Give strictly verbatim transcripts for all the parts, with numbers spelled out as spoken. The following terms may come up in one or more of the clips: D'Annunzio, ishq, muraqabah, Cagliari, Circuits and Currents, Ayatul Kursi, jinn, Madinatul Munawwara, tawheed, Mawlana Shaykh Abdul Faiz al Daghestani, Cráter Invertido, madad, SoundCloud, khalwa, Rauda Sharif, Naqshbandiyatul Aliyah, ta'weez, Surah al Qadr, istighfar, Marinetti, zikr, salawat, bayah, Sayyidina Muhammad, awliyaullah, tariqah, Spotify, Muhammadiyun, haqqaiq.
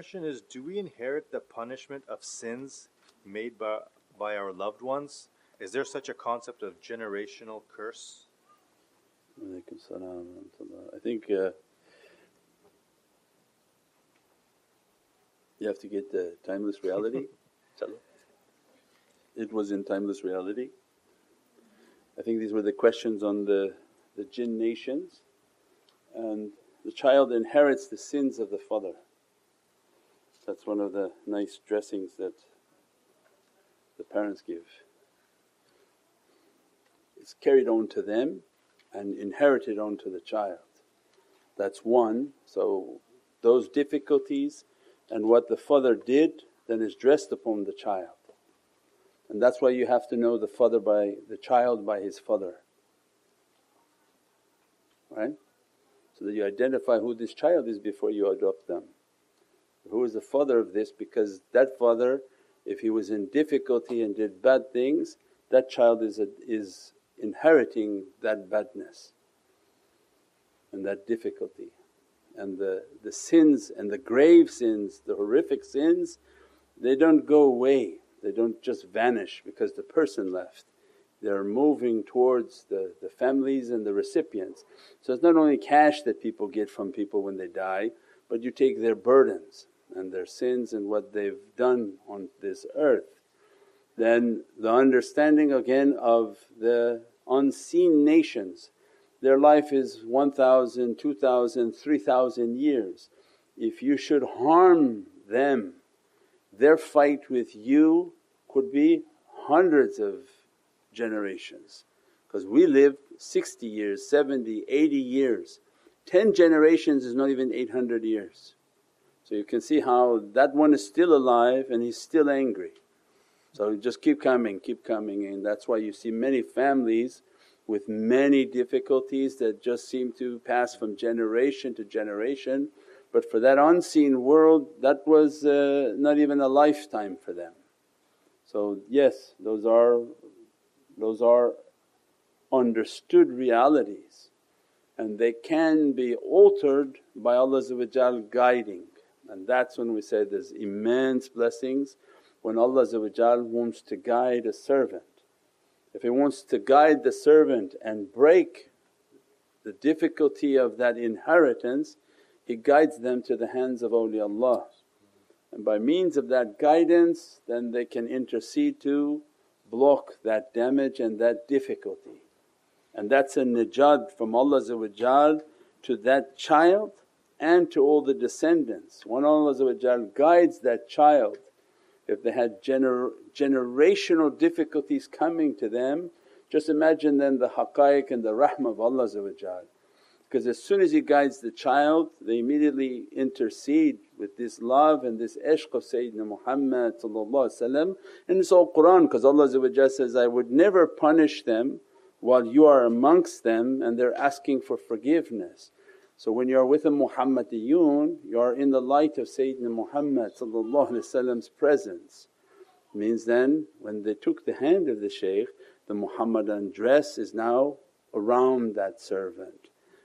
question is, do we inherit the punishment of sins made by, by our loved ones? Is there such a concept of generational curse? I think uh, you have to get the timeless reality. It was in timeless reality. I think these were the questions on the, the jinn nations, and the child inherits the sins of the father. That's one of the nice dressings that the parents give. It's carried on to them and inherited onto the child. That's one. So those difficulties and what the father did then is dressed upon the child, and that's why you have to know the father by the child by his father, right? So that you identify who this child is before you adopt them. Who is the father of this? Because that father, if he was in difficulty and did bad things, that child is a, is inheriting that badness and that difficulty, and the, the sins and the grave sins, the horrific sins, they don't go away, they don't just vanish because the person left. They're moving towards the, the families and the recipients. So it's not only cash that people get from people when they die, but you take their burdens and their sins and what they've done on this earth. Then the understanding again of the unseen nations, their life is one thousand, two thousand, three thousand years. If you should harm them, their fight with you could be hundreds of generations, because we lived sixty years, seventy, eighty years. ten generations is not even eight hundred years. So you can see how that one is still alive and he's still angry. So just keep coming, keep coming, and that's why you see many families with many difficulties that just seem to pass from generation to generation. But for that unseen world, that was uh, not even a lifetime for them. So yes, those are those are understood realities, and they can be altered by Allah's guiding, and that's when we say there's immense blessings when Allah wants to guide a servant. If He wants to guide the servant and break the difficulty of that inheritance, He guides them to the hands of awliyaullah, and by means of that guidance then they can intercede to block that damage and that difficulty. And that's a najat from Allah to that child and to all the descendants. When Allah guides that child, if they had gener- generational difficulties coming to them, just imagine then the haqqaiq and the rahmah of Allah, because as soon as He guides the child they immediately intercede with this love and this ishq of Sayyidina Muhammad, and it's all Qur'an, because Allah says, I would never punish them while you are amongst them and they're asking for forgiveness. So when you are with a Muhammadiyun, you are in the light of Sayyidina Muhammad's presence. Means then when they took the hand of the shaykh, the Muhammadan dress is now around that servant.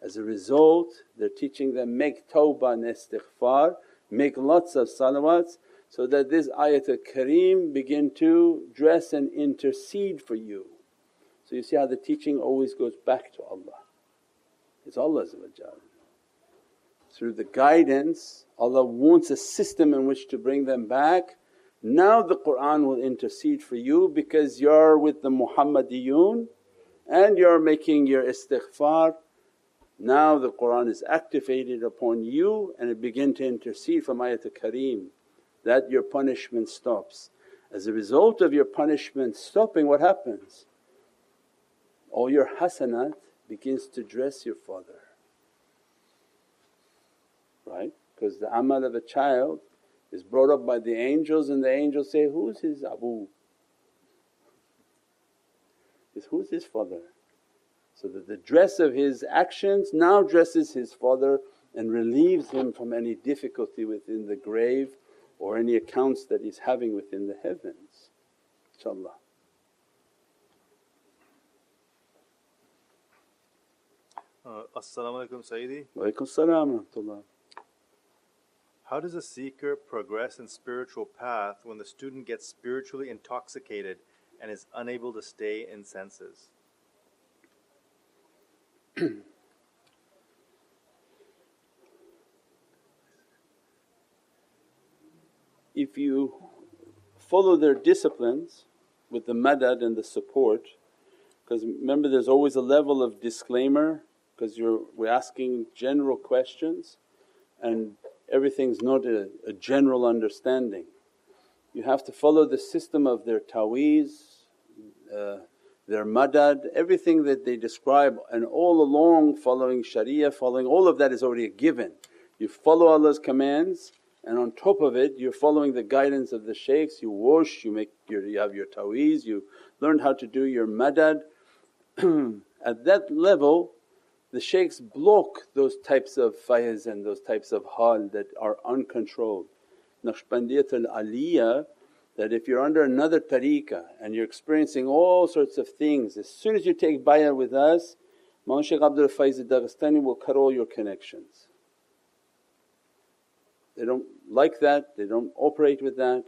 As a result they're teaching them, make tawbah and istighfar, make lots of salawats, so that this ayatul kareem begin to dress and intercede for you. So you see how the teaching always goes back to Allah. It's Allah. Through the guidance, Allah wants a system in which to bring them back. Now the Qur'an will intercede for you because you're with the Muhammadiyun and you're making your istighfar. Now the Qur'an is activated upon you and it begin to intercede from ayatul kareem that your punishment stops. As a result of your punishment stopping, what happens? All your hasanat begins to dress your father. Right? Because the amal of a child is brought up by the angels, and the angels say, who's his abu? It's who's his father? So that the dress of his actions now dresses his father and relieves him from any difficulty within the grave or any accounts that he's having within the heavens, inshaAllah. Uh, As-salamu alaykum Sayyidi. Wa alaykum as-salam wa rahmatullah. How does a seeker progress in spiritual path when the student gets spiritually intoxicated and is unable to stay in senses? If you follow their disciplines with the madad and the support, because remember there's always a level of disclaimer, because you're we're asking general questions and everything's not a, a general understanding. You have to follow the system of their ta'weez, uh, their madad, everything that they describe, and all along following sharia, following all of that is already a given. You follow Allah's commands and on top of it you're following the guidance of the shaykhs. You wash, you make your, you have your ta'weez, you learn how to do your madad. At that level the shaykhs block those types of faiz and those types of hal that are uncontrolled. Naqshbandiyatul Aliyah, that if you're under another tariqah and you're experiencing all sorts of things, as soon as you take bayah with us, Mawlana Shaykh Abdul Faiz al Daghestani will cut all your connections. They don't like that, they don't operate with that.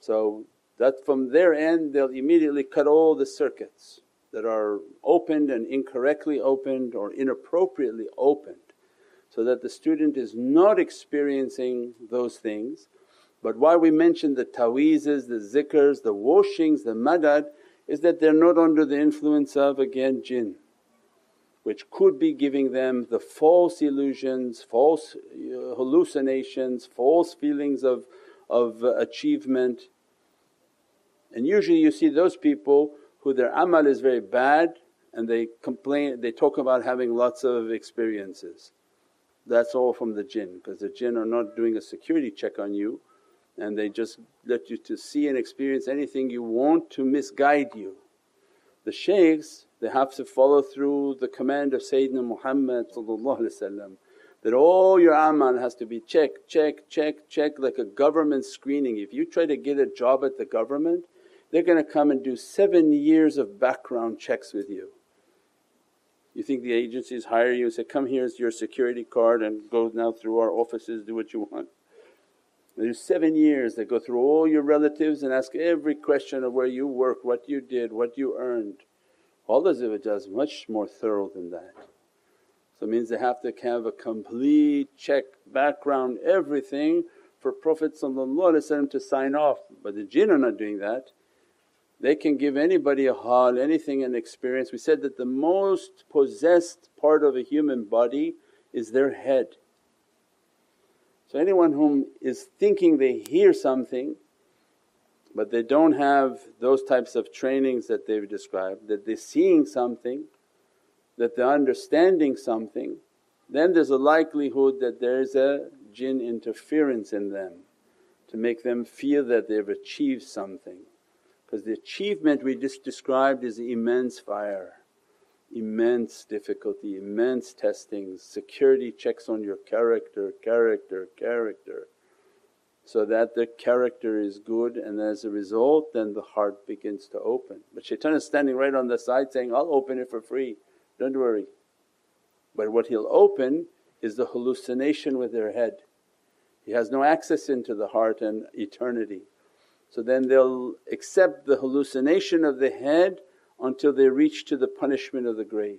So that from their end they'll immediately cut all the circuits that are opened and incorrectly opened or inappropriately opened, so that the student is not experiencing those things. But why we mention the ta'weezes, the zikrs, the washings, the madad is that they're not under the influence of, again, jinn, which could be giving them the false illusions, false hallucinations, false feelings of, of achievement. And usually you see those people who their amal is very bad and they complain, they talk about having lots of experiences. That's all from the jinn, because the jinn are not doing a security check on you and they just let you to see and experience anything you want to misguide you. The shaykhs, they have to follow through the command of Sayyidina Muhammad that all your amal has to be checked, check, check, check, like a government screening. If you try to get a job at the government, they're going to come and do seven years of background checks with you. You think the agencies hire you and say, come here's your security card and go now through our offices, do what you want. They do seven years, they go through all your relatives and ask every question of where you work, what you did, what you earned. Allah is much more thorough than that. So it means they have to have a complete check, background, everything for Prophet to sign off, but the jinn are not doing that. They can give anybody a hal, anything, an experience. We said that the most possessed part of a human body is their head. So anyone whom is thinking they hear something but they don't have those types of trainings that they've described, that they're seeing something, that they're understanding something, then there's a likelihood that there's a jinn interference in them to make them feel that they've achieved something. Because the achievement we just described is immense fire, immense difficulty, immense testings, security checks on your character, character, character, so that the character is good, and as a result then the heart begins to open. But shaitan is standing right on the side saying, I'll open it for free, don't worry. But what he'll open is the hallucination with their head. He has no access into the heart and eternity. So then they'll accept the hallucination of the head until they reach to the punishment of the grave,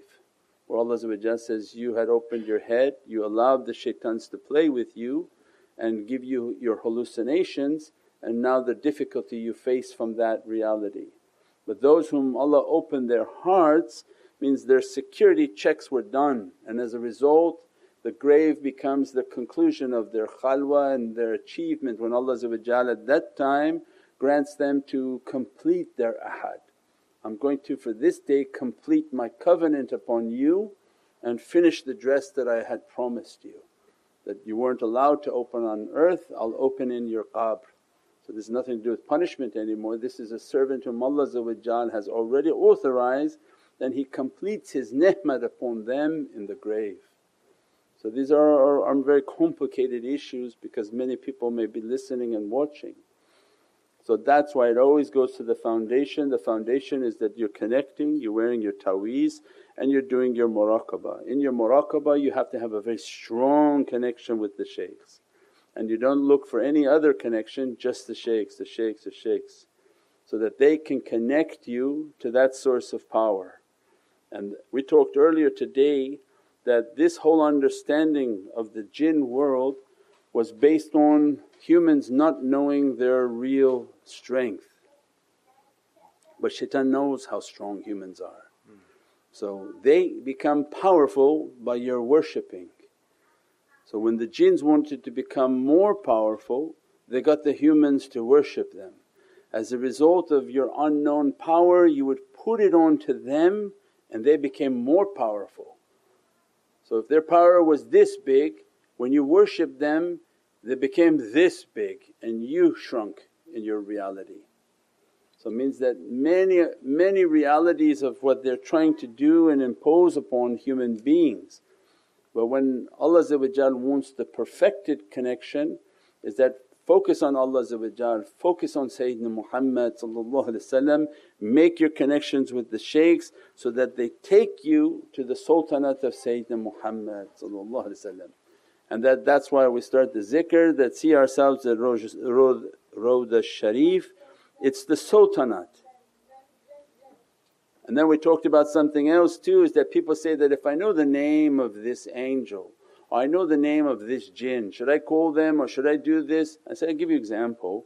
where Allah says, you had opened your head, you allowed the shaitans to play with you and give you your hallucinations, and now the difficulty you face from that reality. But those whom Allah opened their hearts means their security checks were done, and as a result the grave becomes the conclusion of their khalwa and their achievement, when Allah at that time grants them to complete their ahad. I'm going to for this day complete my covenant upon you and finish the dress that I had promised you, that you weren't allowed to open on earth, I'll open in your qabr. So this has nothing to do with punishment anymore, this is a servant whom Allah has already authorized, then He completes His ni'mat upon them in the grave. So these are, are, are very complicated issues because many people may be listening and watching. So that's why it always goes to the foundation. The foundation is that you're connecting, you're wearing your ta'weez and you're doing your muraqabah. In your muraqabah you have to have a very strong connection with the shaykhs and you don't look for any other connection, just the shaykhs, the shaykhs, the shaykhs, so that they can connect you to that source of power. And we talked earlier today that this whole understanding of the jinn world was based on humans not knowing their real strength, but shaitan knows how strong humans are. Mm. So they become powerful by your worshipping. So when the jinns wanted to become more powerful, they got the humans to worship them. As a result of your unknown power, you would put it onto them and they became more powerful. So if their power was this big, when you worshipped them they became this big and you shrunk in your reality. So it means that many, many realities of what they're trying to do and impose upon human beings. But when Allah wants the perfected connection is that focus on Allah, focus on Sayyidina Muhammad, make your connections with the shaykhs so that they take you to the sultanate of Sayyidina Muhammad, and that that's why we start the zikr that see ourselves at Rauda Sharif, it's the sultanate. And then we talked about something else too, is that people say that if I know the name of this angel or I know the name of this jinn, should I call them or should I do this? I said, I'll give you an example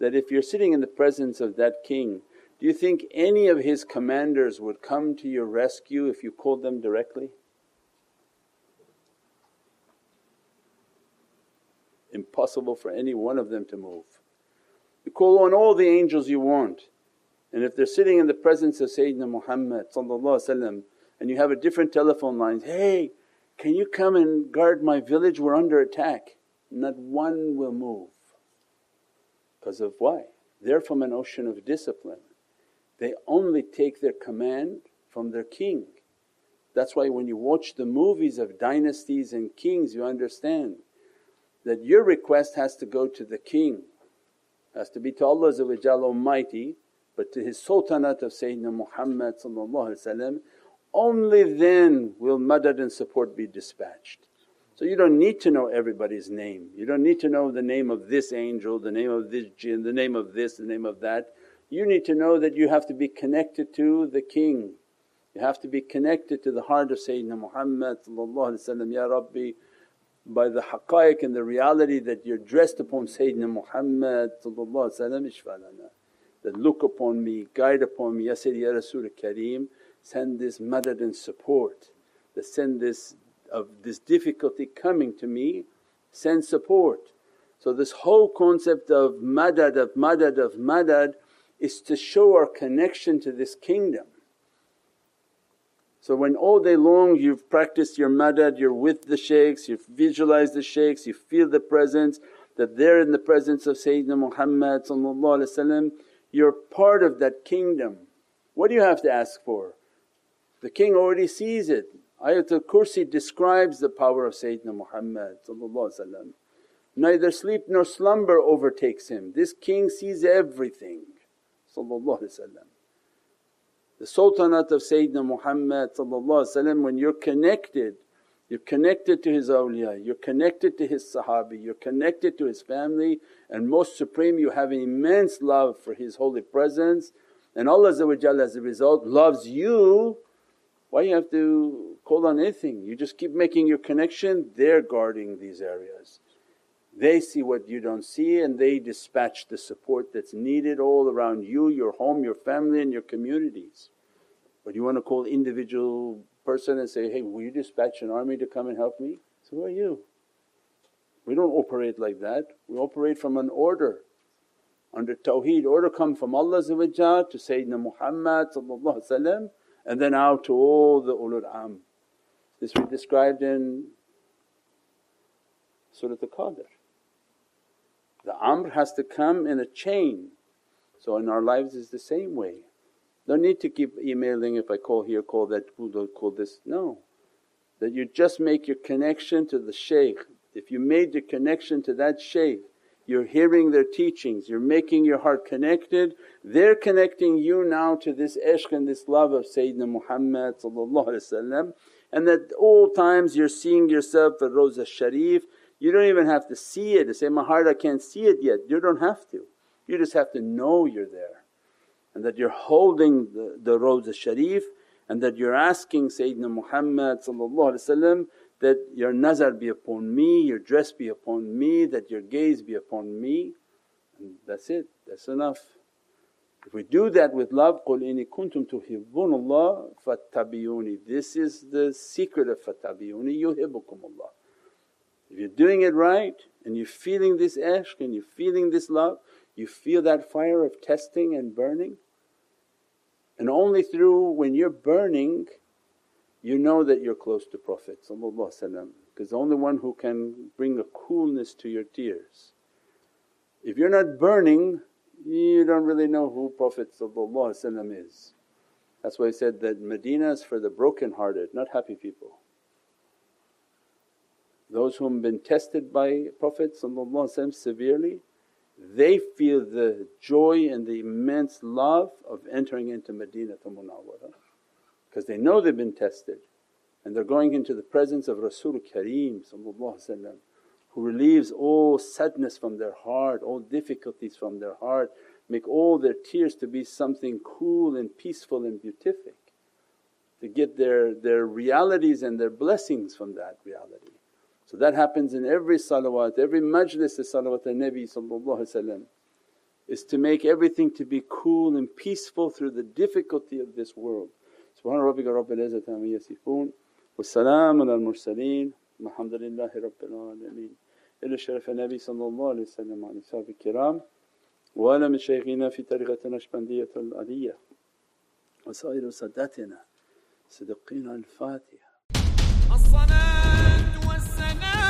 that if you're sitting in the presence of that king, do you think any of his commanders would come to your rescue if you called them directly? Impossible for any one of them to move. You call on all the angels you want, and if they're sitting in the presence of Sayyidina Muhammad and you have a different telephone line, hey, can you come and guard my village? We're under attack. Not one will move. Because of why? They're from an ocean of discipline. They only take their command from their king. That's why when you watch the movies of dynasties and kings, you understand that your request has to go to the king, has to be to Allah Almighty, but to his sultanate of Sayyidina Muhammad, only then will madad and support be dispatched. So you don't need to know everybody's name, you don't need to know the name of this angel, the name of this jinn, the name of this, the name of that. You need to know that you have to be connected to the king, you have to be connected to the heart of Sayyidina Muhammad, Ya Rabbi, by the haqqaiq and the reality that you're dressed upon Sayyidina Muhammad, ishfa'lana, that look upon me, guide upon me, Ya Sayyidi Ya Rasul Kareem, send this madad and support, that send this of this difficulty coming to me, send support. So this whole concept of madad, of madad, of madad is to show our connection to this kingdom. So when all day long you've practiced your madad, you're with the shaykhs, you've visualized the shaykhs, you feel the presence that they're in the presence of Sayyidina Muhammad, you're part of that kingdom. What do you have to ask for? The king already sees it. Ayatul Kursi describes the power of Sayyidina Muhammad, neither sleep nor slumber overtakes him. This king sees everything. The sultanate of Sayyidina Muhammad, when you're connected, you're connected to his awliya, you're connected to his sahabi, you're connected to his family, and most supreme you have an immense love for his holy presence, and Allah as a result loves you. Why you have to call on anything? You just keep making your connection, they're guarding these areas. They see what you don't see and they dispatch the support that's needed all around you, your home, your family and your communities. But you want to call individual person and say, hey, will you dispatch an army to come and help me? So, who are you? We don't operate like that, we operate from an order. Under tawheed, order come from Allah to Sayyidina Muhammad and then out to all the ulul am. This we described in Surah al Qadr. The amr has to come in a chain, so in our lives is the same way. No need to keep emailing, if I call here, call that, call this, no. That you just make your connection to the shaykh. If you made the connection to that shaykh, you're hearing their teachings, you're making your heart connected, they're connecting you now to this ishq and this love of Sayyidina Muhammad, and at all times you're seeing yourself at Rauda Sharif, You don't even have to see it, to say, my heart I can't see it yet. You don't have to, you just have to know you're there, and that you're holding the, the Rauda Sharif, and that you're asking Sayyidina Muhammad that, your nazar be upon me, your dress be upon me, that your gaze be upon me, and that's it, that's enough. If we do that with love, قُلْ إِنِ كُنْتُمْ تُحِبُّونَ اللَّهَ فَاتَّبِعُونِ. This is the secret of فَاتَّبِعُونِ يُحِبُّكُمُ اللَّهُ. If you're doing it right and you're feeling this ishq and you're feeling this love, you feel that fire of testing and burning, and only through when you're burning you know that you're close to Prophet ﷺ, because the only one who can bring a coolness to your tears. If you're not burning, you don't really know who Prophet ﷺ is. That's why he said that Medina is for the broken-hearted, not happy people. Those whom been tested by Prophet ﷺ severely, they feel the joy and the immense love of entering into Madinatul Munawwara, because they know they've been tested and they're going into the presence of Rasul Kareem who relieves all sadness from their heart, all difficulties from their heart, make all their tears to be something cool and peaceful and beatific, to get their, their realities and their blessings from that reality. So that happens in every salawat, every majlis of salawat al-Nabi is to make everything to be cool and peaceful through the difficulty of this world. Subhana rabbika rabbil izzati amma yasifoon, wa salaamun alal mursaleen, walhamdulillahi rabbil alameen. Ila sharafa Nabi sallallahu alayhi wa sallam wa ala sahbihi kiram wa ala mashaykhina fi tariqati Naqshbandiyatul Aliyah wa sa'iru sadatina, siddiqina al-Fatiha.